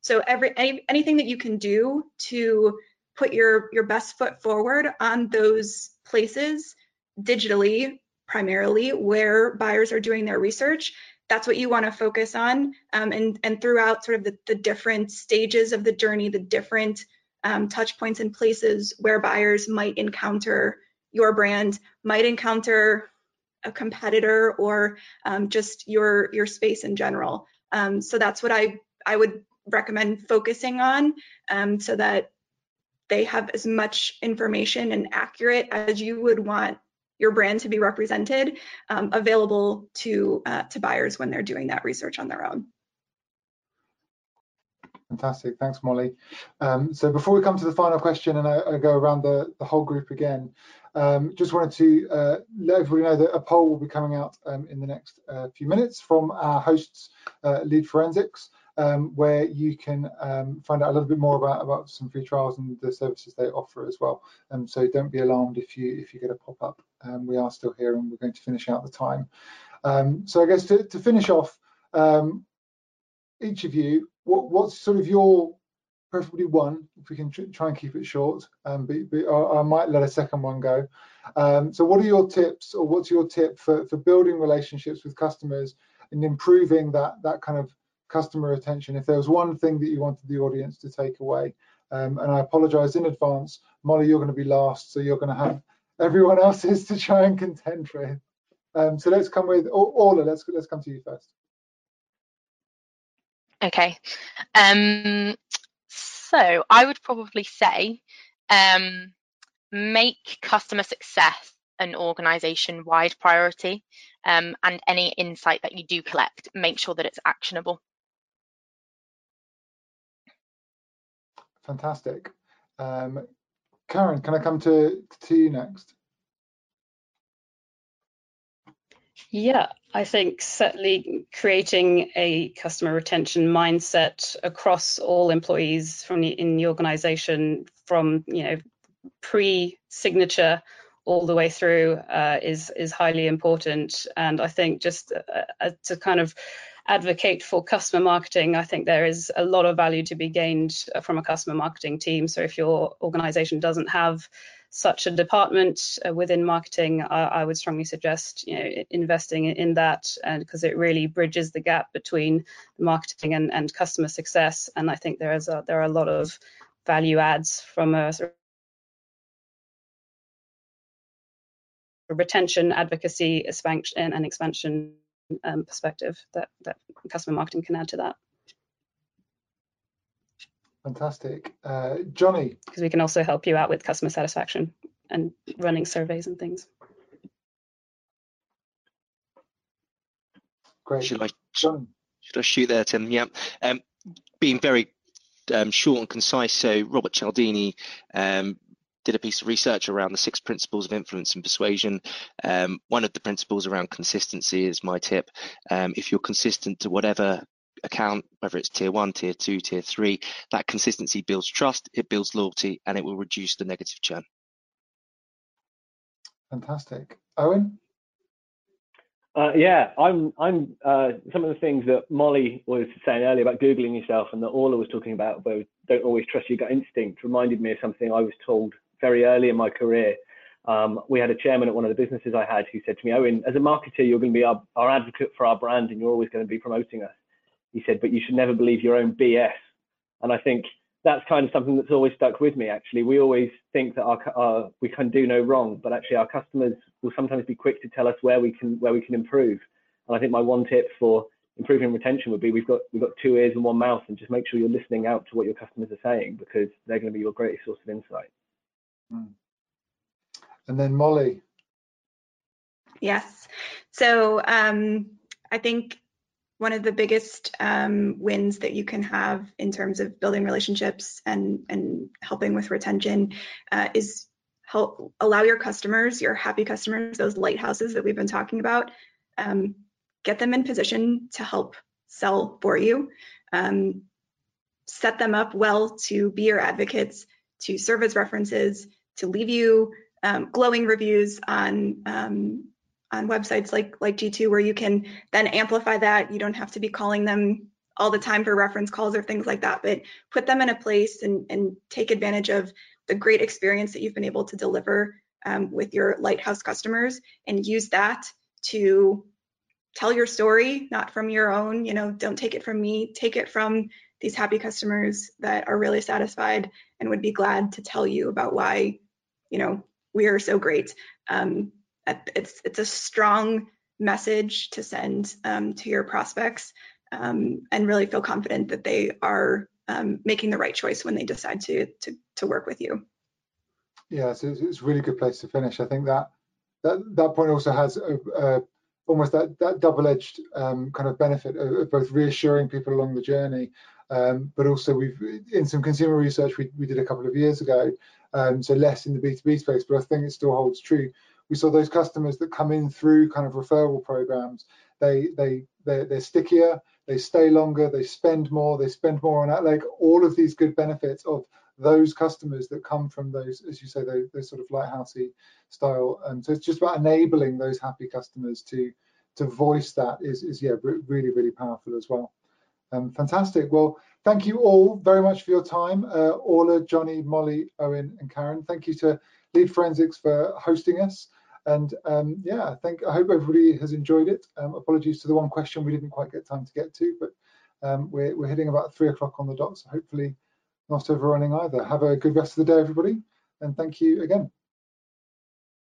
So anything that you can do to put your best foot forward on those places digitally, primarily where buyers are doing their research, that's what you want to focus on. And throughout sort of the different stages of the journey, the different touch points and places where buyers might encounter your brand, might encounter a competitor, or just your space in general. So that's what I would recommend focusing on, so that they have as much information and accurate as you would want your brand to be represented, available to buyers when they're doing that research on their own. Fantastic, thanks Molly. So before we come to the final question, and I go around the whole group again, just wanted to let everybody know that a poll will be coming out in the next few minutes from our hosts, Lead Forensics, where you can find out a little bit more about some free trials and the services they offer as well. So don't be alarmed if you get a pop-up. We are still here and we're going to finish out the time. So I guess to finish off, each of you, what's sort of your, preferably one, if we can try and keep it short, but I might let a second one go. So what are your tips, or what's your tip for building relationships with customers and improving that kind of customer attention? If there was one thing that you wanted the audience to take away, and I apologize in advance, Molly, you're going to be last, so you're going to have everyone else's to try and contend with. So let's come with Orla. Let's come to you first. Okay. So I would probably say make customer success an organization-wide priority, and any insight that you do collect, make sure that it's actionable. Fantastic. Karen, can I come to you next? Yeah, I think certainly creating a customer retention mindset across all employees in the organization, from pre-signature all the way through, is highly important. And I think just to kind of advocate for customer marketing. I think there is a lot of value to be gained from a customer marketing team. So if your organization doesn't have such a department within marketing, I would strongly suggest, you know, investing in that, and because it really bridges the gap between marketing and customer success. And I think there are a lot of value adds from a retention, advocacy, expansion, and expansion perspective that customer marketing can add to that. Fantastic. Johnny? Because we can also help you out with customer satisfaction and running surveys and things. Great. Should I shoot there, Tim? Yeah. Being very short and concise, so Robert Cialdini did a piece of research around the 6 principles of influence and persuasion. One of the principles around consistency is my tip. If you're consistent to whatever account, whether it's tier 1, tier 2, tier 3, that consistency builds trust, it builds loyalty, and it will reduce the negative churn. Fantastic. Owen? Yeah, I'm some of the things that Molly was saying earlier about Googling yourself, and that Orla was talking about, where don't always trust your gut instinct, reminded me of something I was told very early in my career. We had a chairman at one of the businesses I had who said to me, Owen, as a marketer, you're going to be our advocate for our brand, and you're always going to be promoting us. He said, but you should never believe your own BS. And I think that's kind of something that's always stuck with me, actually. We always think that we can do no wrong, but actually our customers will sometimes be quick to tell us where we can improve. And I think my one tip for improving retention would be we've got 2 ears and 1 mouth, and just make sure you're listening out to what your customers are saying, because they're going to be your greatest source of insight. And then Molly. Yes. So I think one of the biggest wins that you can have in terms of building relationships and helping with retention is allow your customers, your happy customers, those lighthouses that we've been talking about, get them in position to help sell for you, set them up well to be your advocates, to serve as references, to leave you glowing reviews on websites like G2, where you can then amplify that. You don't have to be calling them all the time for reference calls or things like that, but put them in a place and take advantage of the great experience that you've been able to deliver with your lighthouse customers, and use that to tell your story, not from your own, don't take it from me, take it from these happy customers that are really satisfied and would be glad to tell you about why, we are so great. It's a strong message to send to your prospects, and really feel confident that they are making the right choice when they decide to work with you. Yeah, so it's a really good place to finish. I think that point also has almost that double-edged kind of benefit of both reassuring people along the journey, but also in some consumer research we did a couple of years ago, so less in the B2B space, but I think it still holds true. We saw those customers that come in through kind of referral programs, they're stickier, they stay longer, they spend more on that. Like all of these good benefits of those customers that come from those, as you say, those sort of lighthousey style. And so it's just about enabling those happy customers to voice that is yeah, really, really powerful as well. Fantastic. Well, thank you all very much for your time. Orla, Johnny, Molly, Owen and Karen. Thank you to Lead Forensics for hosting us. And yeah, I hope everybody has enjoyed it. Apologies to the one question we didn't quite get time to get to, but we're hitting about 3 o'clock on the dot, so hopefully not overrunning either. Have a good rest of the day, everybody, and thank you again.